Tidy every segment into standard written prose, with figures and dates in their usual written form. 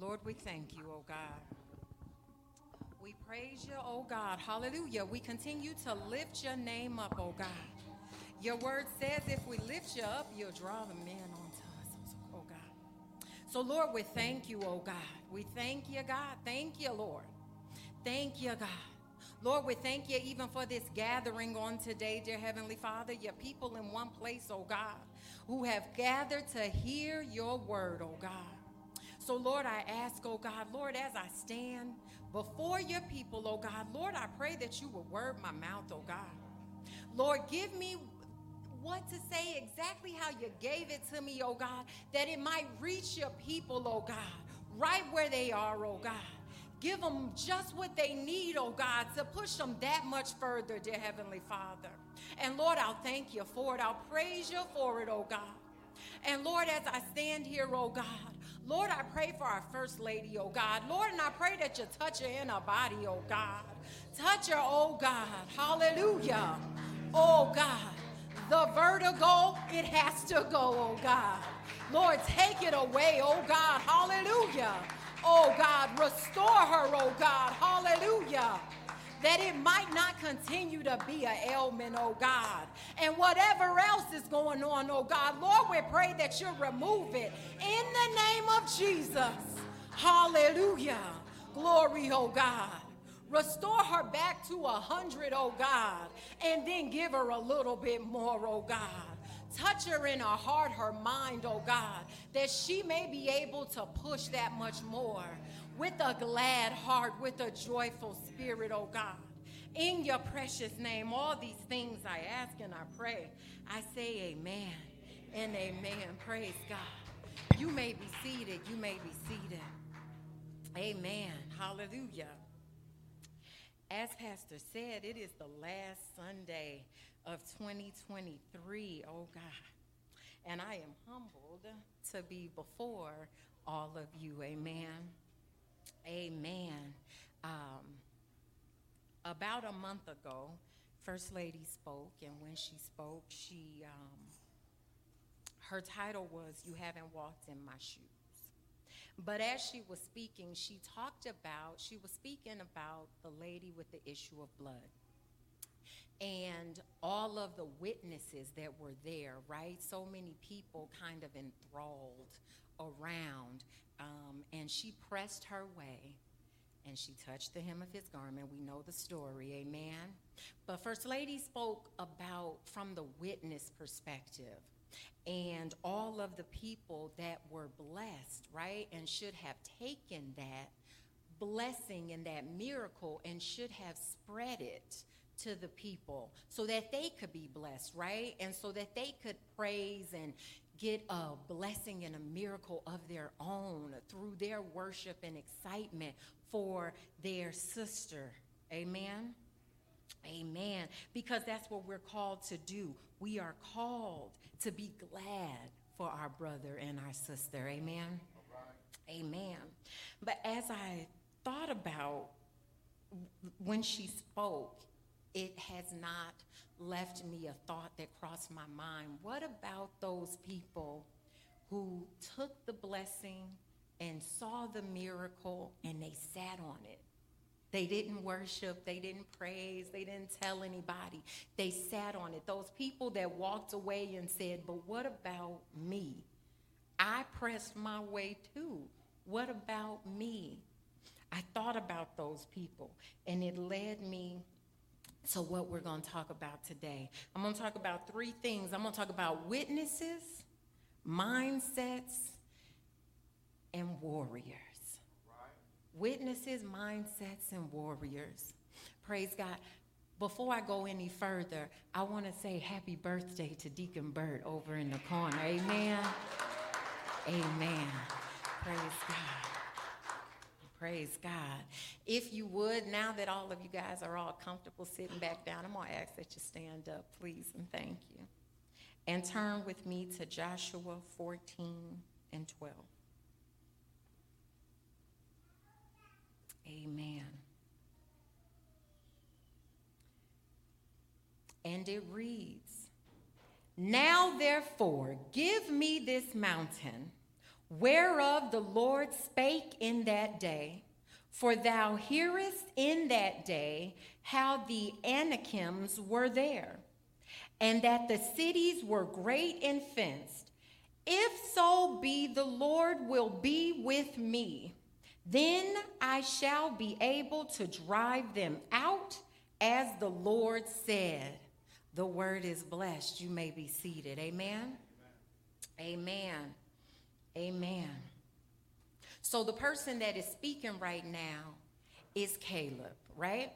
Lord, we thank you, oh God. We praise you, oh God. Hallelujah. We continue to lift your name up, oh God. Your word says if we lift you up, you'll draw the men unto us, oh God. So, Lord, we thank you, oh God. We thank you, God. Thank you, Lord. Thank you, God. Lord, we thank you even for this gathering on today, dear Heavenly Father, your people in one place, oh God, who have gathered to hear your word, oh God. So, Lord, I ask, oh God, Lord, as I stand before your people, oh God, Lord, I pray that you would word my mouth, oh God. Lord, give me what to say exactly how you gave it to me, oh God, that it might reach your people, oh God, right where they are, oh God. Give them just what they need, oh God, to push them that much further, dear Heavenly Father. And Lord, I'll thank you for it. I'll praise you for it, oh God. And Lord, as I stand here, oh God, Lord, I pray for our First Lady, oh God. Lord, and I pray that you touch her in her body, oh God. Touch her, oh God. Hallelujah. Oh God. The vertigo, it has to go, oh God. Lord, take it away, oh God. Hallelujah. Oh God, restore her, oh God, hallelujah, that it might not continue to be an ailment, oh God, and whatever else is going on, oh God, Lord, we pray that you remove it in the name of Jesus, hallelujah, glory, oh God, restore her back to 100, oh God, and then give her a little bit more, oh God. Touch her in her heart, her mind, oh God, that she may be able to push that much more with a glad heart, with a joyful spirit, oh God. In your precious name, all these things I ask and I pray. I say amen and amen. Praise God. You may be seated. You may be seated. Amen. Hallelujah. As Pastor said, it is the last Sunday of 2023, oh God, and I am humbled to be before all of you, amen, amen. About a month ago, First Lady spoke, and when she spoke, she her title was, "You Haven't Walked in My Shoes." But as she was speaking, she was speaking about the lady with the issue of blood. And all of the witnesses that were there, right? So many people kind of enthralled around. And she pressed her way, and she touched the hem of his garment. We know the story, amen? But First Lady spoke about from the witness perspective and all of the people that were blessed, right? And should have taken that blessing and that miracle and should have spread it to the people so that they could be blessed, right? And so that they could praise and get a blessing and a miracle of their own through their worship and excitement for their sister. Amen? Amen. Because that's what we're called to do. We are called to be glad for our brother and our sister. Amen? Right. Amen. But as I thought about when she spoke, it has not left me a thought that crossed my mind. What about those people who took the blessing and saw the miracle and they sat on it? They didn't worship, they didn't praise, they didn't tell anybody. They sat on it. Those people that walked away and said, but what about me? I pressed my way too. What about me? I thought about those people, and it led me to what we're going to talk about today. I'm going to talk about three things. I'm going to talk about witnesses, mindsets, and warriors. Right. Witnesses, mindsets, and warriors. Praise God. Before I go any further, I want to say happy birthday to Deacon Bert over in the corner. Amen. Amen. Praise God. Praise God. If you would, now that all of you guys are all comfortable sitting back down, I'm going to ask that you stand up, please, and thank you. And turn with me to Joshua 14 and 12. Amen. And it reads, "Now therefore, give me this mountain whereof the Lord spake in that day. For thou hearest in that day how the Anakims were there, and that the cities were great and fenced. If so be the Lord will be with me, then I shall be able to drive them out, as the Lord said. The word is blessed. You may be seated. Amen? Amen. Amen. So the person that is speaking right now is Caleb, right?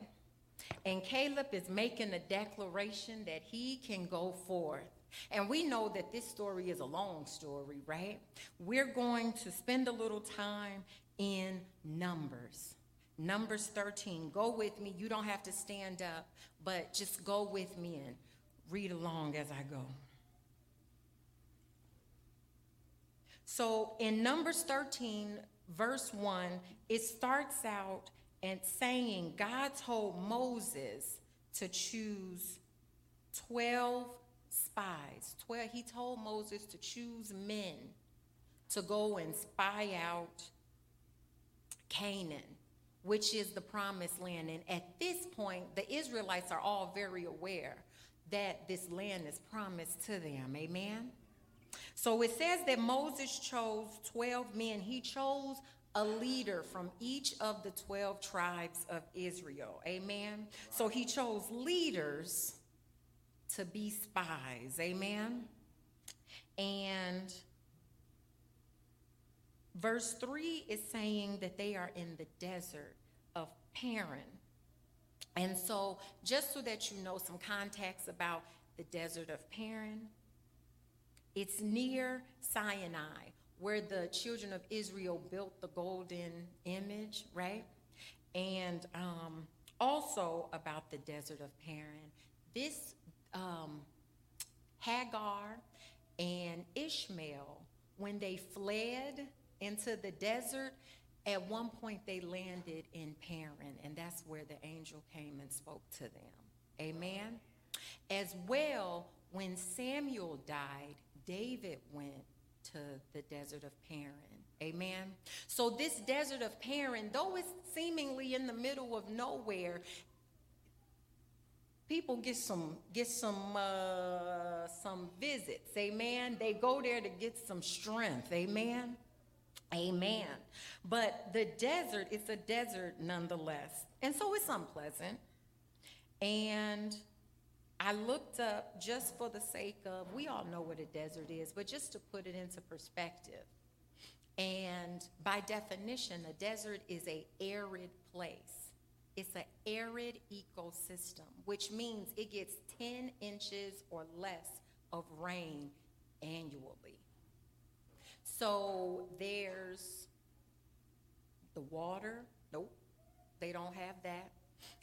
And Caleb is making a declaration that he can go forth. And we know that this story is a long story, right? We're going to spend a little time in Numbers. Numbers 13. Go with me. You don't have to stand up, but just go with me and read along as I go. So in Numbers 13, verse 1, it starts out and saying God told Moses to choose 12 spies. He told Moses to choose men to go and spy out Canaan, which is the promised land. And at this point, the Israelites are all very aware that this land is promised to them. Amen? So it says that Moses chose 12 men. He chose a leader from each of the 12 tribes of Israel. Amen? So he chose leaders to be spies. Amen? And verse 3 is saying that they are in the desert of Paran. And so just so that you know some context about the desert of Paran, it's near Sinai, where the children of Israel built the golden image, right? And also about the desert of Paran, this Hagar and Ishmael, when they fled into the desert, at one point they landed in Paran, and that's where the angel came and spoke to them. Amen? As well, when Samuel died, David went to the desert of Paran. Amen? So this desert of Paran, though it's seemingly in the middle of nowhere, people get some visits. Amen? They go there to get some strength. Amen? Amen. But the desert, it's a desert nonetheless. And so it's unpleasant. And I looked up, just for the sake of, we all know what a desert is, but just to put it into perspective. And by definition, a desert is an arid place. It's an arid ecosystem, which means it gets 10 inches or less of rain annually. So there's the water. Nope, they don't have that.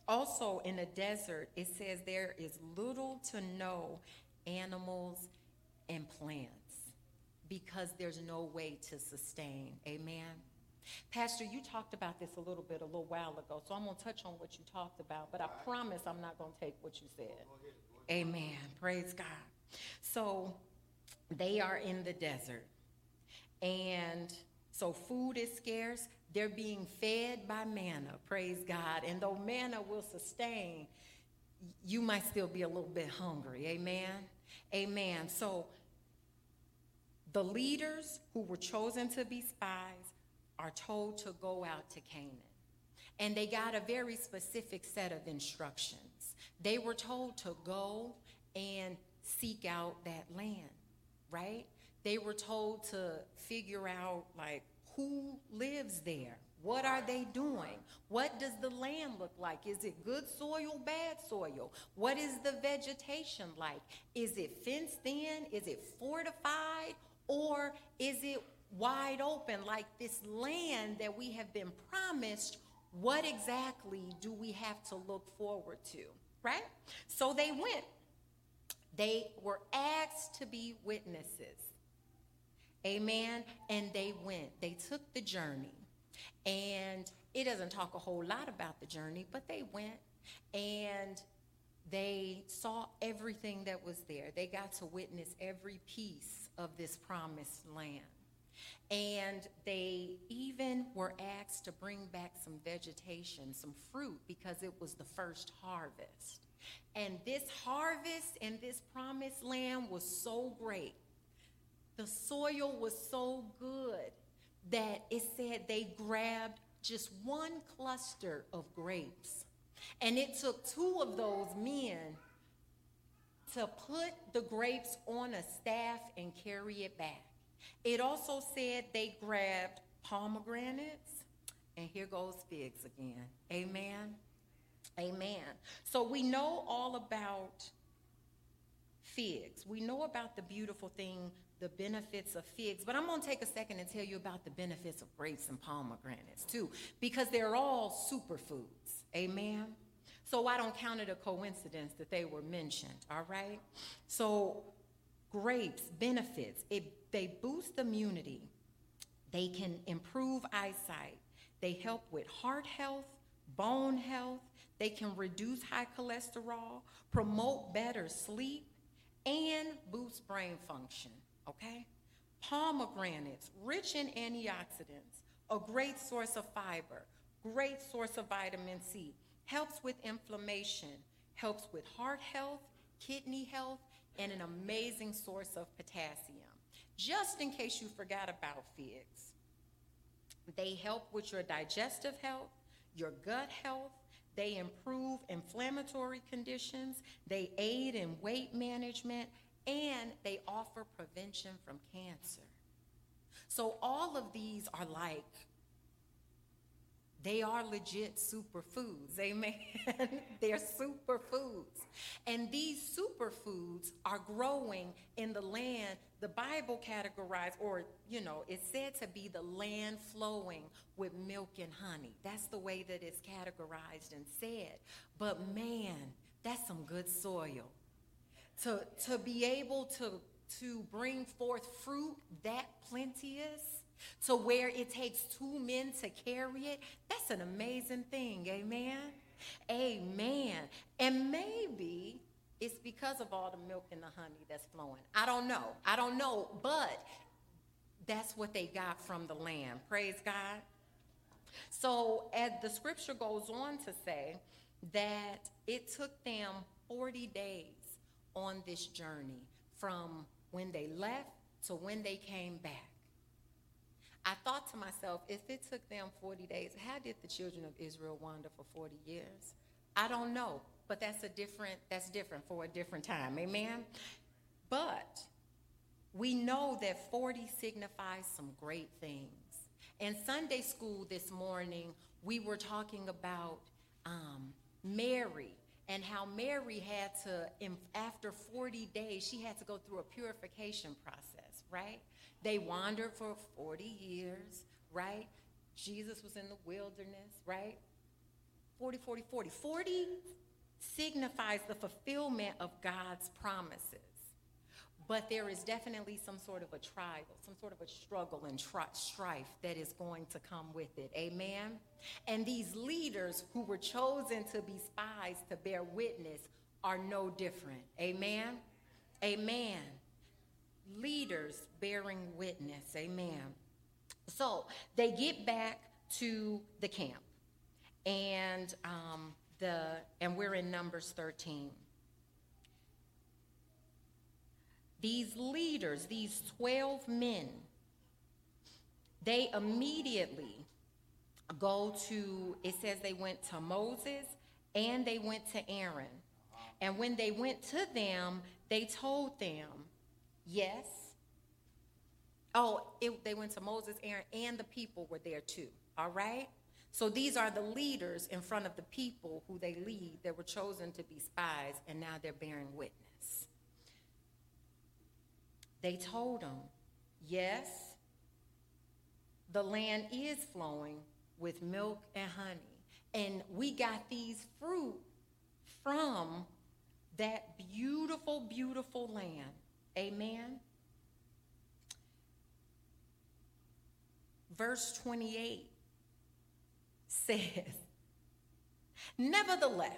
Also in a desert, it says there is little to no animals and plants because there's no way to sustain. Amen? Pastor, you talked about this a little while ago, so I'm going to touch on what you talked about, but I promise I'm not going to take what you said. Amen. Praise God. So they are in the desert. And so food is scarce. They're being fed by manna, praise God. And though manna will sustain, you might still be a little bit hungry, amen? Amen. So the leaders who were chosen to be spies are told to go out to Canaan. And they got a very specific set of instructions. They were told to go and seek out that land, right? They were told to figure out, like, who lives there? What are they doing? What does the land look like? Is it good soil, bad soil? What is the vegetation like? Is it fenced in? Is it fortified? Or is it wide open, like this land that we have been promised? What exactly do we have to look forward to, right? So they went. They were asked to be witnesses. Amen. And they went. They took the journey. And it doesn't talk a whole lot about the journey, but they went. And they saw everything that was there. They got to witness every piece of this promised land. And they even were asked to bring back some vegetation, some fruit, because it was the first harvest. And this harvest in this promised land was so great. The soil was so good that it said they grabbed just one cluster of grapes. And it took two of those men to put the grapes on a staff and carry it back. It also said they grabbed pomegranates, and here goes figs again. Amen. Amen. So we know all about figs. We know about the beautiful thing, the benefits of figs, but I'm going to take a second and tell you about the benefits of grapes and pomegranates too, because they're all superfoods. Amen. So I don't count it a coincidence that they were mentioned, all right? So grapes, benefits, they boost immunity. They can improve eyesight. They help with heart health, bone health. They can reduce high cholesterol, promote better sleep, and boost brain function, okay? Pomegranates, rich in antioxidants, a great source of fiber, great source of vitamin C, helps with inflammation, helps with heart health, kidney health, and an amazing source of potassium. Just in case you forgot about figs, they help with your digestive health, your gut health. They improve inflammatory conditions. They aid in weight management, and they offer prevention from cancer. So all of these are like, they are legit superfoods, amen? They're superfoods. And these superfoods are growing in the land the Bible categorized, or, you know, it's said to be the land flowing with milk and honey. That's the way that it's categorized and said. But man, that's some good soil. To be able to bring forth fruit that plenteous, to where it takes two men to carry it, that's an amazing thing, amen? Amen. And maybe it's because of all the milk and the honey that's flowing. I don't know, but that's what they got from the land. Praise God. So as the scripture goes on to say that it took them 40 days on this journey from when they left to when they came back. I thought to myself, if it took them 40 days, how did the children of Israel wander for 40 years? I don't know, but that's different for a different time, amen? But we know that 40 signifies some great things. In Sunday school this morning, we were talking about Mary and how Mary had to, after 40 days, she had to go through a purification process, right? They wandered for 40 years, right? Jesus was in the wilderness, right? 40. 40 signifies the fulfillment of God's promises. But there is definitely some sort of a trial, some sort of a struggle and strife that is going to come with it, amen? And these leaders who were chosen to be spies to bear witness are no different, amen? Amen. Leaders bearing witness, amen. So they get back to the camp, and we're in Numbers 13. These leaders, these 12 men, they immediately go to, it says they went to Moses and they went to Aaron. And when they went to them, they told them, yes. They went to Moses, Aaron, and the people were there too, all right? So these are the leaders in front of the people who they lead that were chosen to be spies, and now they're bearing witness. They told them, yes, the land is flowing with milk and honey, and we got these fruit from that beautiful, beautiful land. Amen. Verse 28 says, nevertheless.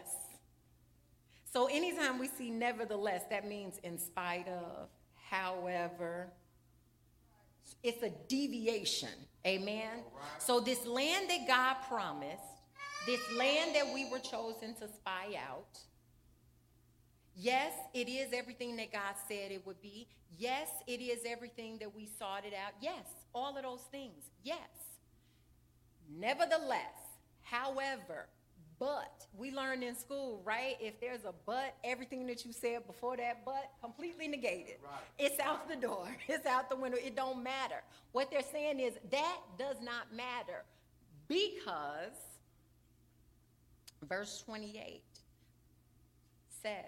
So anytime we see nevertheless, that means in spite of, however, difference. It's a deviation. Amen. Right. So this land that God promised, this land that we were chosen to spy out, yes, it is everything that God said it would be. Yes, it is everything that we sorted out. Yes, all of those things. Yes. Nevertheless, however, but we learned in school, right? If there's a but, everything that you said before that but completely negated. Right. It's out the door. It's out the window. It don't matter. What they're saying is that does not matter because verse 28 says,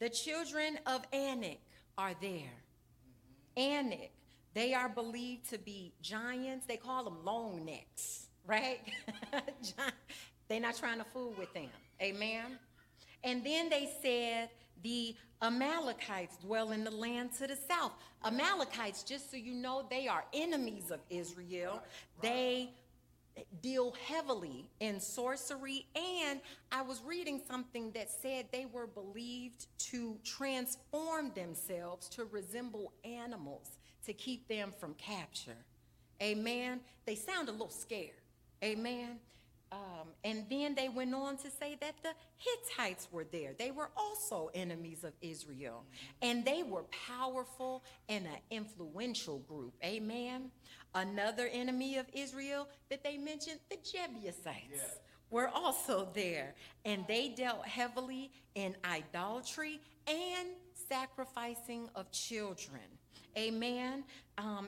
the children of Anak are there. Mm-hmm. Anak, they are believed to be giants. They call them long necks. Right? They're not trying to fool with them. Amen? And then they said the Amalekites dwell in the land to the south. Amalekites, just so you know, they are enemies of Israel. Right. They deal heavily in sorcery. And I was reading something that said they were believed to transform themselves to resemble animals to keep them from capture. Amen? They sound a little scared. Amen. And then they went on to say that the Hittites were there. They were also enemies of Israel. And they were powerful and an influential group. Amen. Another enemy of Israel that they mentioned, the Jebusites, were also there. And they dealt heavily in idolatry and sacrificing of children. Amen.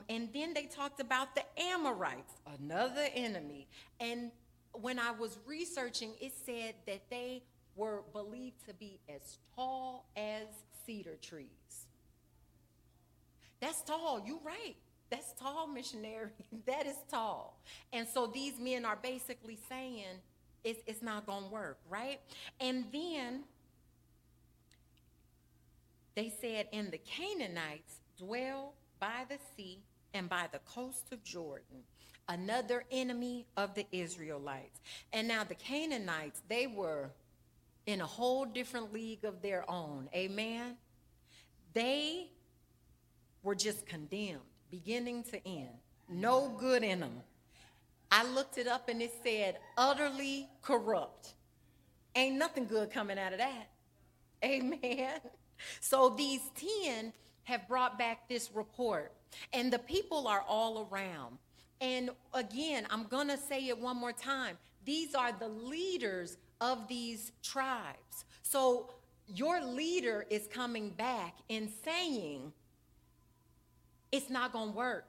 And then they talked about the Amorites, another enemy. And when I was researching, it said that they were believed to be as tall as cedar trees. That's tall. You're right. That's tall, missionary. That is tall. And so these men are basically saying it's not going to work, right? And then they said, and the Canaanites dwell by the sea and by the coast of Jordan, another enemy of the Israelites. And now the Canaanites, they were in a whole different league of their own. Amen. They were just condemned, beginning to end. No good in them. I looked it up and it said utterly corrupt. Ain't nothing good coming out of that. Amen. So these 10 have brought back this report, and the people are all around. And again, I'm going to say it one more time. These are the leaders of these tribes. So your leader is coming back and saying, it's not going to work.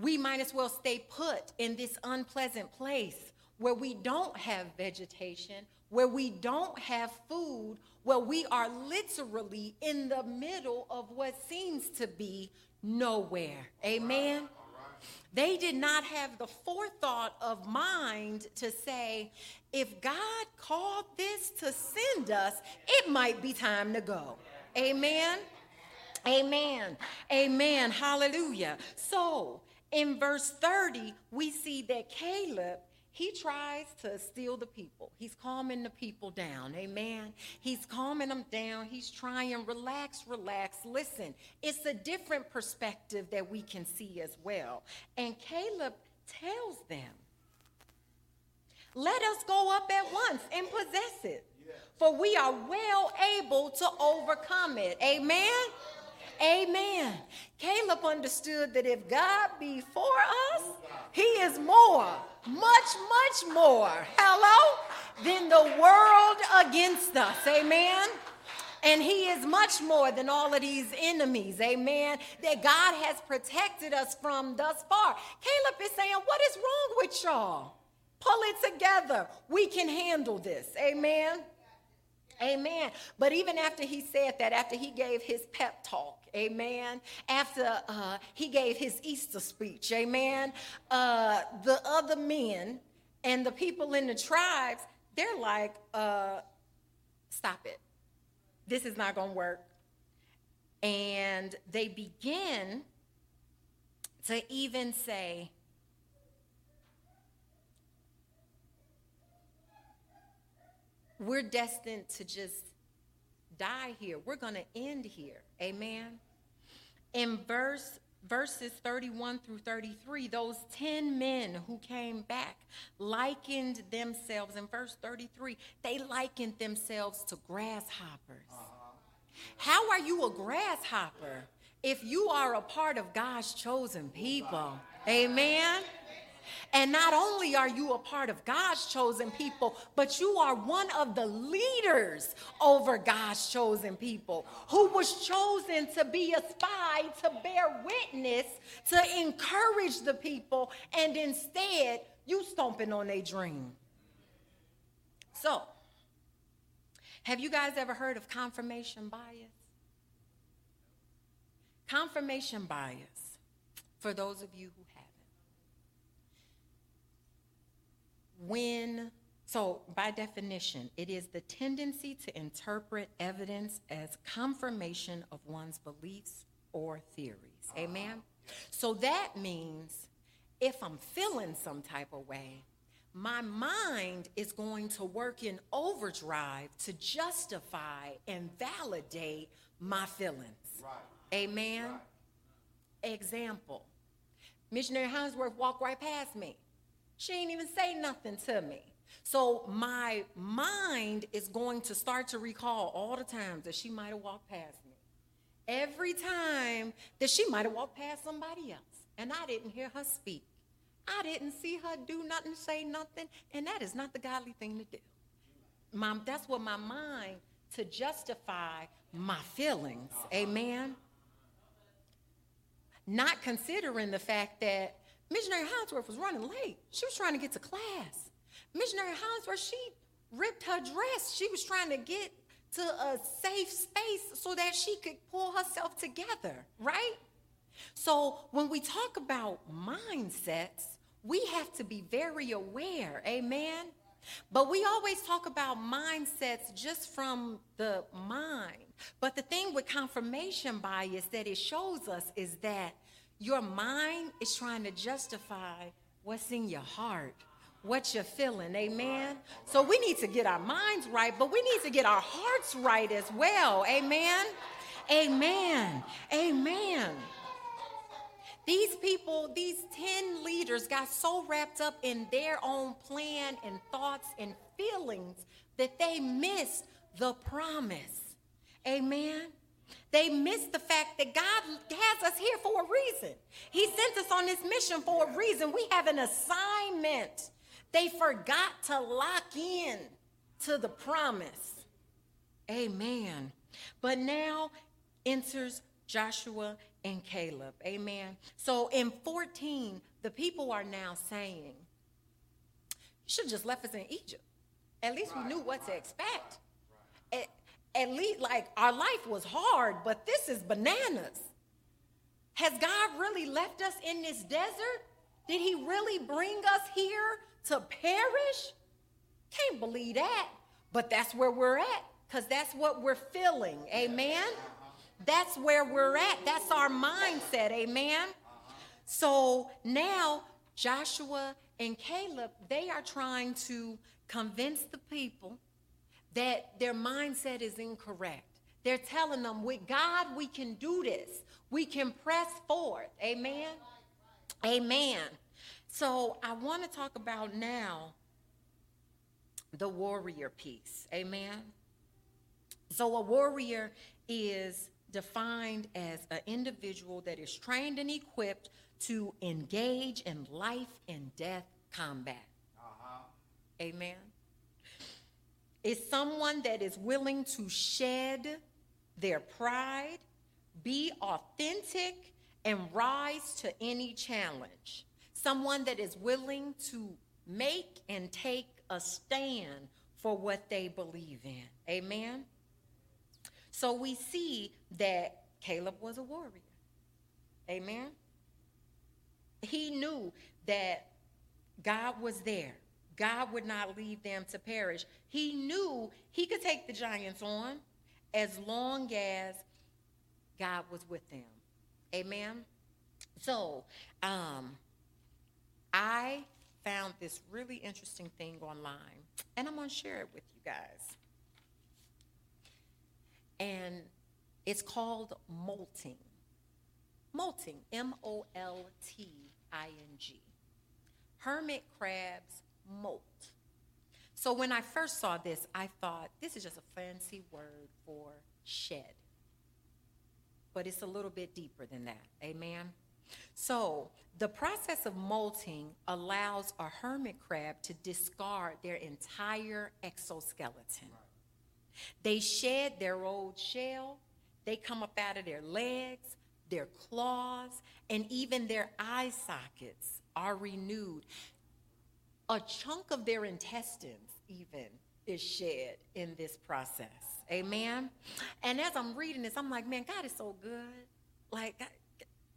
We might as well stay put in this unpleasant place where we don't have vegetation, where we don't have food, where we are literally in the middle of what seems to be nowhere. Amen? All right. They did not have the forethought of mind to say, if God called this to send us, it might be time to go. Amen? Amen. Amen. Hallelujah. So in verse 30, we see that Caleb, he tries to steal the people. He's calming the people down. Amen. He's calming them down. He's trying, relax. Listen, it's a different perspective that we can see as well. And Caleb tells them, let us go up at once and possess it, for we are well able to overcome it. Amen. Amen. Caleb understood that if God be for us, he is more, much more, than the world against us. Amen. And he is much more than all of these enemies, amen, that God has protected us from thus far. Caleb is saying, what is wrong with y'all? Pull it together. We can handle this. Amen. Amen. But even after he said that, after he gave his pep talk, amen, after he gave his Easter speech, amen, the other men and the people in the tribes, they're like, stop it. This is not going to work. And they begin to even say, we're destined to just die here. We're going to end here. Amen. in verses 31 through 33, those 10 men who came back likened themselves, in verse 33, they likened themselves to grasshoppers. How are you a grasshopper if you are a part of God's chosen people? Amen. And not only are you a part of God's chosen people, but you are one of the leaders over God's chosen people, who was chosen to be a spy, to bear witness, to encourage the people, and instead you stomping on their dream. So, have you guys ever heard of confirmation bias? Confirmation bias, for those of you who haven't. So by definition, it is the tendency to interpret evidence as confirmation of one's beliefs or theories. Amen? So that means if I'm feeling some type of way, my mind is going to work in overdrive to justify and validate my feelings. Right. Amen? Right. Example, Missionary Hinesworth walked right past me. She ain't even say nothing to me. So my mind is going to start to recall all the times that she might have walked past me. Every time that she might have walked past somebody else, and I didn't hear her speak. I didn't see her do nothing, say nothing, and that is not the godly thing to do. That's what my mind, to justify my feelings, amen? Not considering the fact that Missionary Hinesworth was running late. She was trying to get to class. Missionary Hinesworth, she ripped her dress. She was trying to get to a safe space so that she could pull herself together, right? So when we talk about mindsets, we have to be very aware, amen? But we always talk about mindsets just from the mind. But the thing with confirmation bias that it shows us is that your mind is trying to justify what's in your heart, what you're feeling, amen? So we need to get our minds right, but we need to get our hearts right as well, amen? Amen, amen. These people, these 10 leaders got so wrapped up in their own plan and thoughts and feelings that they missed the promise, amen? They missed the fact that God has us here for a reason. He sent us on this mission for a reason. We have an assignment. They forgot to lock in to the promise. Amen. But now enters Joshua and Caleb. Amen. So in 14, the people are now saying, you should have just left us in Egypt. At least we knew what to expect. At least, like, our life was hard, but this is bananas. Has God really left us in this desert? Did he really bring us here to perish? Can't believe that, but that's where we're at, because that's what we're feeling, amen? That's where we're at. That's our mindset, amen? So now Joshua and Caleb, they are trying to convince the people that their mindset is incorrect. They're telling them, with God, we can do this. We can press forward. Amen? Amen. So I want to talk about now the warrior piece. Amen? So a warrior is defined as an individual that is trained and equipped to engage in life and death combat. Amen? Is someone that is willing to shed their pride, be authentic, and rise to any challenge. Someone that is willing to make and take a stand for what they believe in. Amen? So we see that Caleb was a warrior. Amen? He knew that God was there. God would not leave them to perish. He knew he could take the giants on as long as God was with them. Amen? So I found this really interesting thing online, and I'm going to share it with you guys. And it's called molting. molting, molting. Hermit crabs molt. So when I first saw this, I thought, this is just a fancy word for shed. But it's a little bit deeper than that, amen? So the process of molting allows a hermit crab to discard their entire exoskeleton. They shed their old shell, they come up out of their legs, their claws, and even their eye sockets are renewed. A chunk of their intestines even is shed in this process, amen? And as I'm reading this, I'm like, man, God is so good. Like,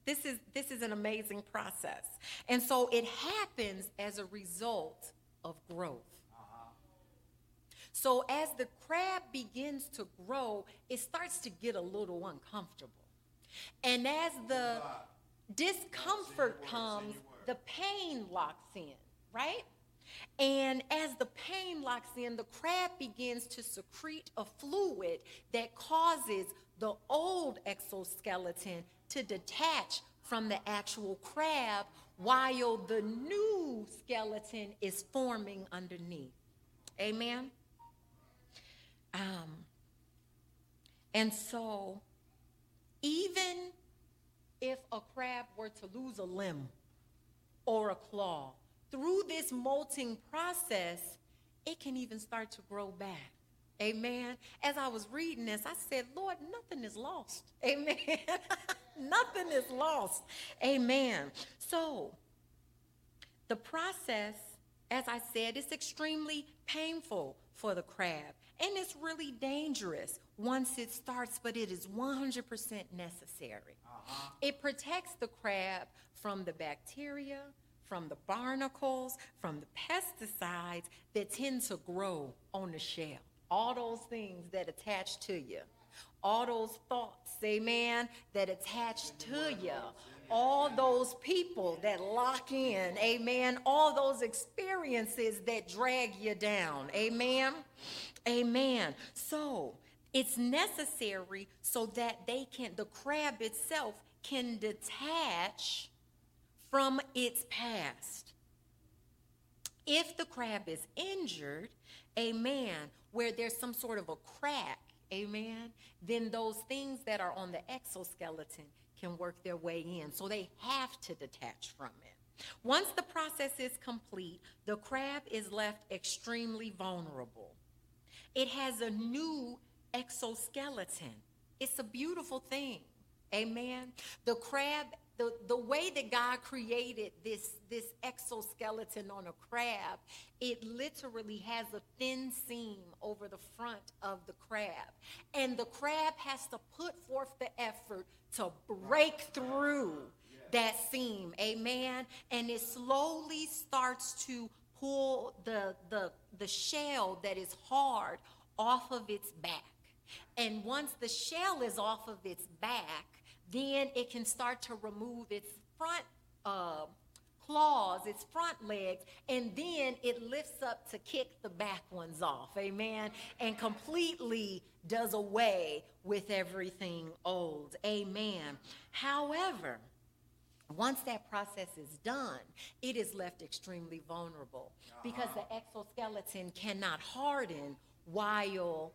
this is an amazing process. And so it happens as a result of growth. So as the crab begins to grow, it starts to get a little uncomfortable. And as the discomfort comes, the pain locks in, right? And as the pain locks in, the crab begins to secrete a fluid that causes the old exoskeleton to detach from the actual crab while the new skeleton is forming underneath. Amen? And so even if a crab were to lose a limb or a claw, through this molting process, it can even start to grow back. Amen. As I was reading this, I said, Lord, nothing is lost. Amen. Nothing is lost. Amen. So the process, as I said, is extremely painful for the crab. And it's really dangerous once it starts, but it is 100% necessary. It protects the crab from the bacteria, from the barnacles, from the pesticides that tend to grow on the shell. All those things that attach to you. All those thoughts, amen, that attach to you. All those people that lock in, amen. All those experiences that drag you down, amen. Amen. So it's necessary so that the crab itself can detach from its past. If the crab is injured, amen, where there's some sort of a crack, amen, then those things that are on the exoskeleton can work their way in. So they have to detach from it. Once the process is complete, the crab is left extremely vulnerable. It has a new exoskeleton. It's a beautiful thing. Amen. The crab, the way that God created this exoskeleton on a crab, it literally has a thin seam over the front of the crab. And the crab has to put forth the effort to break through that seam. Amen. And it slowly starts to pull the shell that is hard off of its back. And once the shell is off of its back, then it can start to remove its front claws, its front legs, and then it lifts up to kick the back ones off, amen, and completely does away with everything old, amen. However, once that process is done, it is left extremely vulnerable because the exoskeleton cannot harden while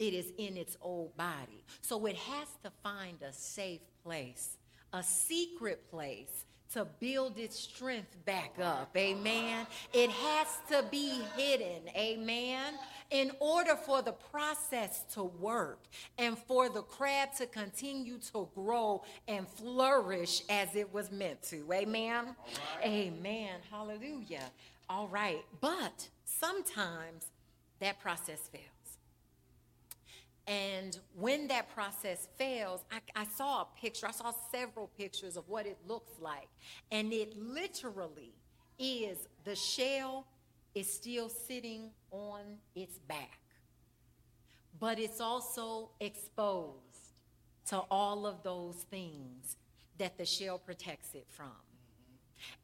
it is in its old body. So it has to find a safe place, a secret place to build its strength back up, amen? It has to be hidden, amen? In order for the process to work and for the crab to continue to grow and flourish as it was meant to, amen? Right. Amen, hallelujah. All right, but sometimes that process fails. And when that process fails, I saw a picture. I saw several pictures of what it looks like. And it literally is the shell is still sitting on its back. But it's also exposed to all of those things that the shell protects it from.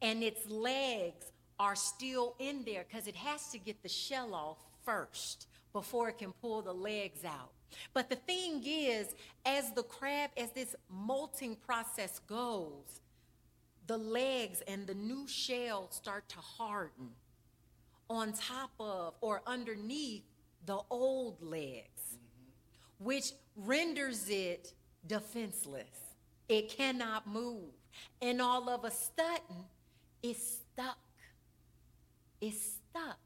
And its legs are still in there because it has to get the shell off first before it can pull the legs out. But the thing is, as the crab, as this molting process goes, the legs and the new shell start to harden on top of or underneath the old legs, mm-hmm. which renders it defenseless. It cannot move. And all of a sudden, it's stuck. It's stuck.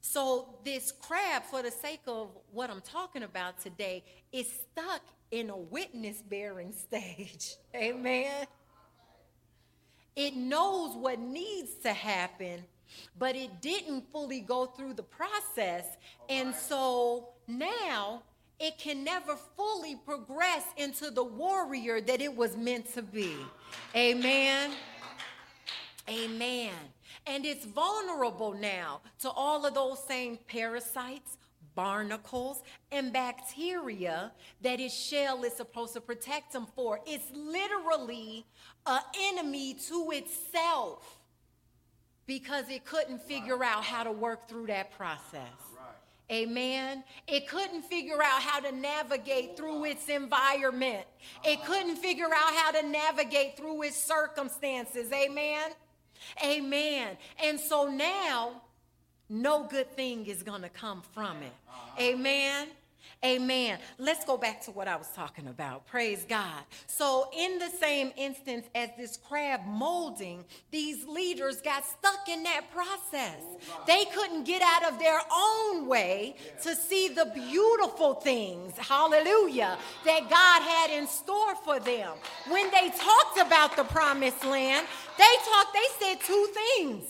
So this crab, for the sake of what I'm talking about today, is stuck in a witness-bearing stage. Amen. It knows what needs to happen, but it didn't fully go through the process. All and right. So now it can never fully progress into the warrior that it was meant to be. Amen. Amen. And it's vulnerable now to all of those same parasites, barnacles, and bacteria that its shell is supposed to protect them for. It's literally an enemy to itself because it couldn't figure out how to work through that process. Amen. It couldn't figure out how to navigate through its environment. It couldn't figure out how to navigate through its circumstances. Amen. Amen. And so now, no good thing is going to come from it. Amen. Amen. Let's go back to what I was talking about. Praise God. So in the same instance as this crab molding, these leaders got stuck in that process. They couldn't get out of their own way to see the beautiful things, hallelujah, that God had in store for them. When they talked about the promised land, they said two things.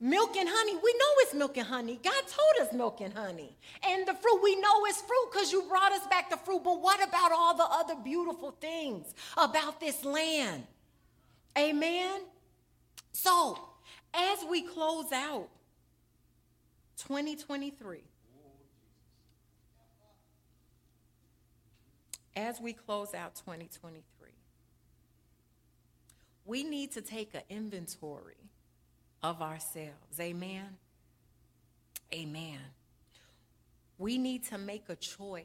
Milk and honey, we know it's milk and honey. God told us milk and honey. And the fruit, we know it's fruit because you brought us back the fruit. But what about all the other beautiful things about this land? Amen? So, as we close out 2023, we need to take an inventory of ourselves. Amen. Amen. We need to make a choice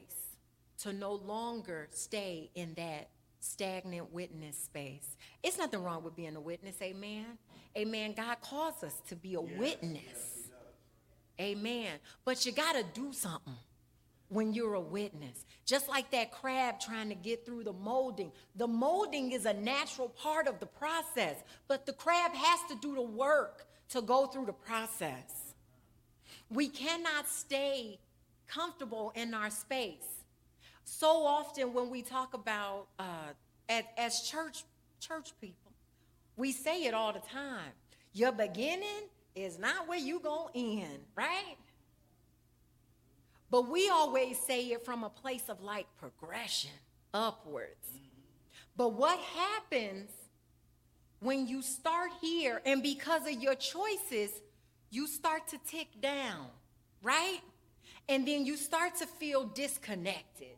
to no longer stay in that stagnant witness space. It's nothing wrong with being a witness. Amen. Amen. God calls us to be a witness. Yes, amen. But you got to do something when you're a witness. Just like that crab trying to get through the molding. The molding is a natural part of the process, but the crab has to do the work to go through the process. We cannot stay comfortable in our space. So often when we talk about, as church people, we say it all the time. Your beginning is not where you're going to end, right? But we always say it from a place of like progression upwards. But what happens when you start here and because of your choices, you start to tick down, right? And then you start to feel disconnected.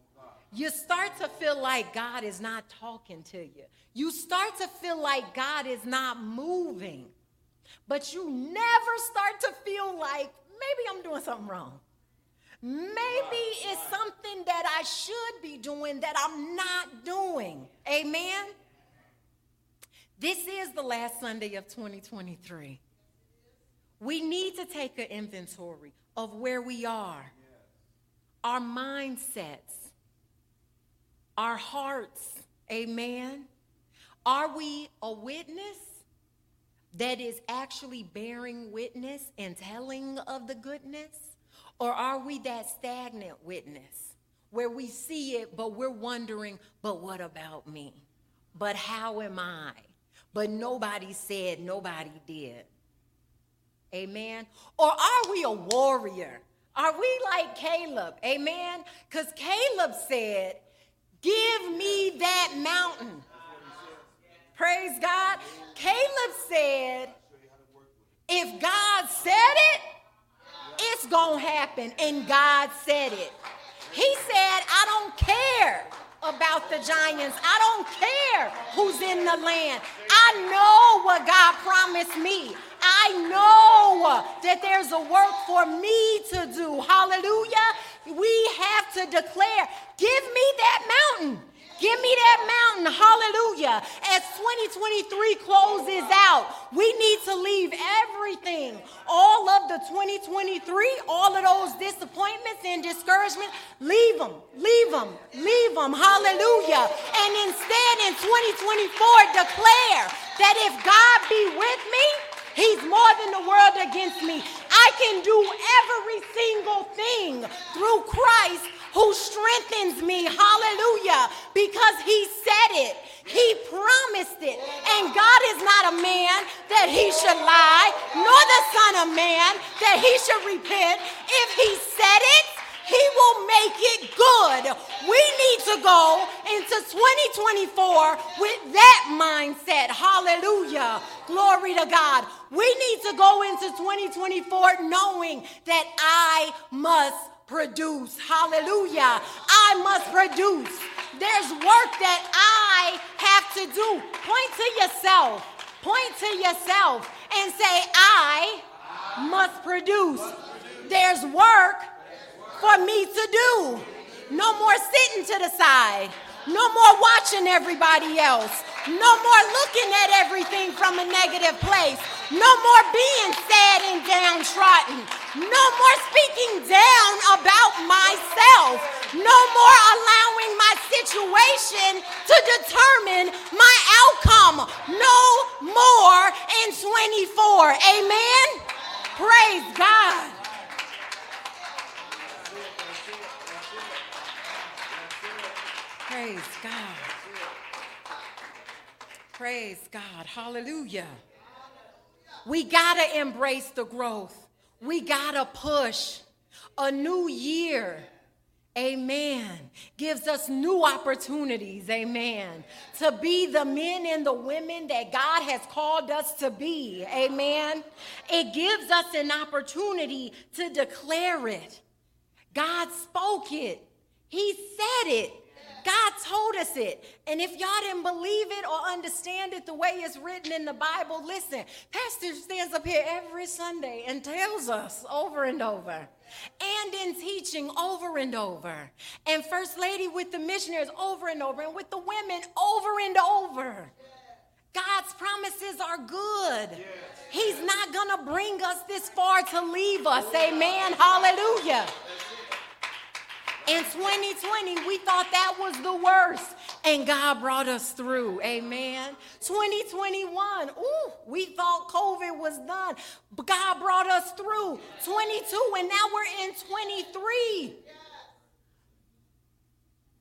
You start to feel like God is not talking to you. You start to feel like God is not moving. But you never start to feel like maybe I'm doing something wrong. Maybe it's something that I should be doing that I'm not doing. Amen? This is the last Sunday of 2023. We need to take an inventory of where we are, our mindsets, our hearts. Amen? Are we a witness that is actually bearing witness and telling of the goodness? Or are we that stagnant witness where we see it, but we're wondering, but what about me? But how am I? But nobody said, nobody did. Amen. Or are we a warrior? Are we like Caleb? Amen. Because Caleb said, give me that mountain. Praise God. Caleb said, if God said it, it's gonna happen, and God said it. He said, I don't care about the giants. I don't care who's in the land. I know what God promised me. I know that there's a work for me to do. Hallelujah. We have to declare, give me that mountain. Give me that mountain, hallelujah. As 2023 closes out, we need to leave everything, all of the 2023, all of those disappointments and discouragement, leave them, hallelujah. And instead in 2024, declare that if God be with me, he's more than the world against me. I can do every single thing through Christ who strengthens me, hallelujah, because he said it, he promised it, and God is not a man that he should lie, nor the son of man that he should repent. If he said it, he will make it good. We need to go into 2024 with that mindset, hallelujah, glory to God. We need to go into 2024 knowing that I must produce. Hallelujah. I must produce. There's work that I have to do. Point to yourself. Point to yourself and say, I must produce. There's work for me to do. No more sitting to the side. No more watching everybody else. No more looking at everything from a negative place. No more being sad and downtrodden. No more speaking down about myself. No more allowing my situation to determine my outcome. No more in 24. Amen? Praise God. Praise God. Praise God. Hallelujah. We got to embrace the growth. We got to push. A new year, amen, gives us new opportunities, amen, to be the men and the women that God has called us to be, amen. It gives us an opportunity to declare it. God spoke it. He said it. God told us it. And if y'all didn't believe it or understand it the way it's written in the Bible, listen, Pastor stands up here every Sunday and tells us over and over, and in teaching over and over, and First Lady with the missionaries over and over, and with the women over and over. God's promises are good. He's not going to bring us this far to leave us. Amen. Hallelujah. In 2020, we thought that was the worst, and God brought us through, amen. 2021, we thought COVID was done, but God brought us through. 22, and now we're in 23.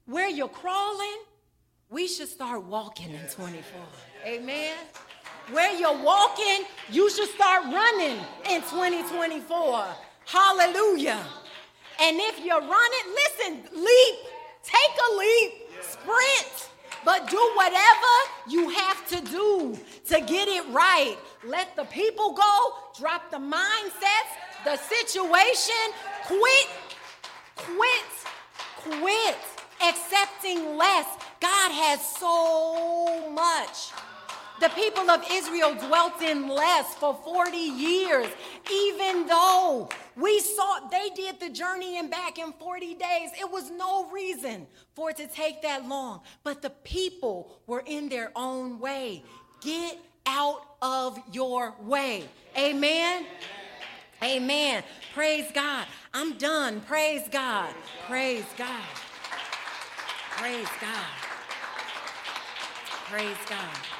Where you're crawling, we should start walking in 24, amen. Where you're walking, you should start running in 2024, hallelujah. And if you're running, listen, leap, take a leap, sprint, but do whatever you have to do to get it right. Let the people go, drop the mindsets, the situation, quit accepting less. God has so much. The people of Israel dwelt in less for 40 years, even though they did the journey and back in 40 days. It was no reason for it to take that long, but the people were in their own way. Get out of your way. Amen? Amen. Praise God. I'm done. Praise God. Praise God. Praise God. Praise God. Praise God.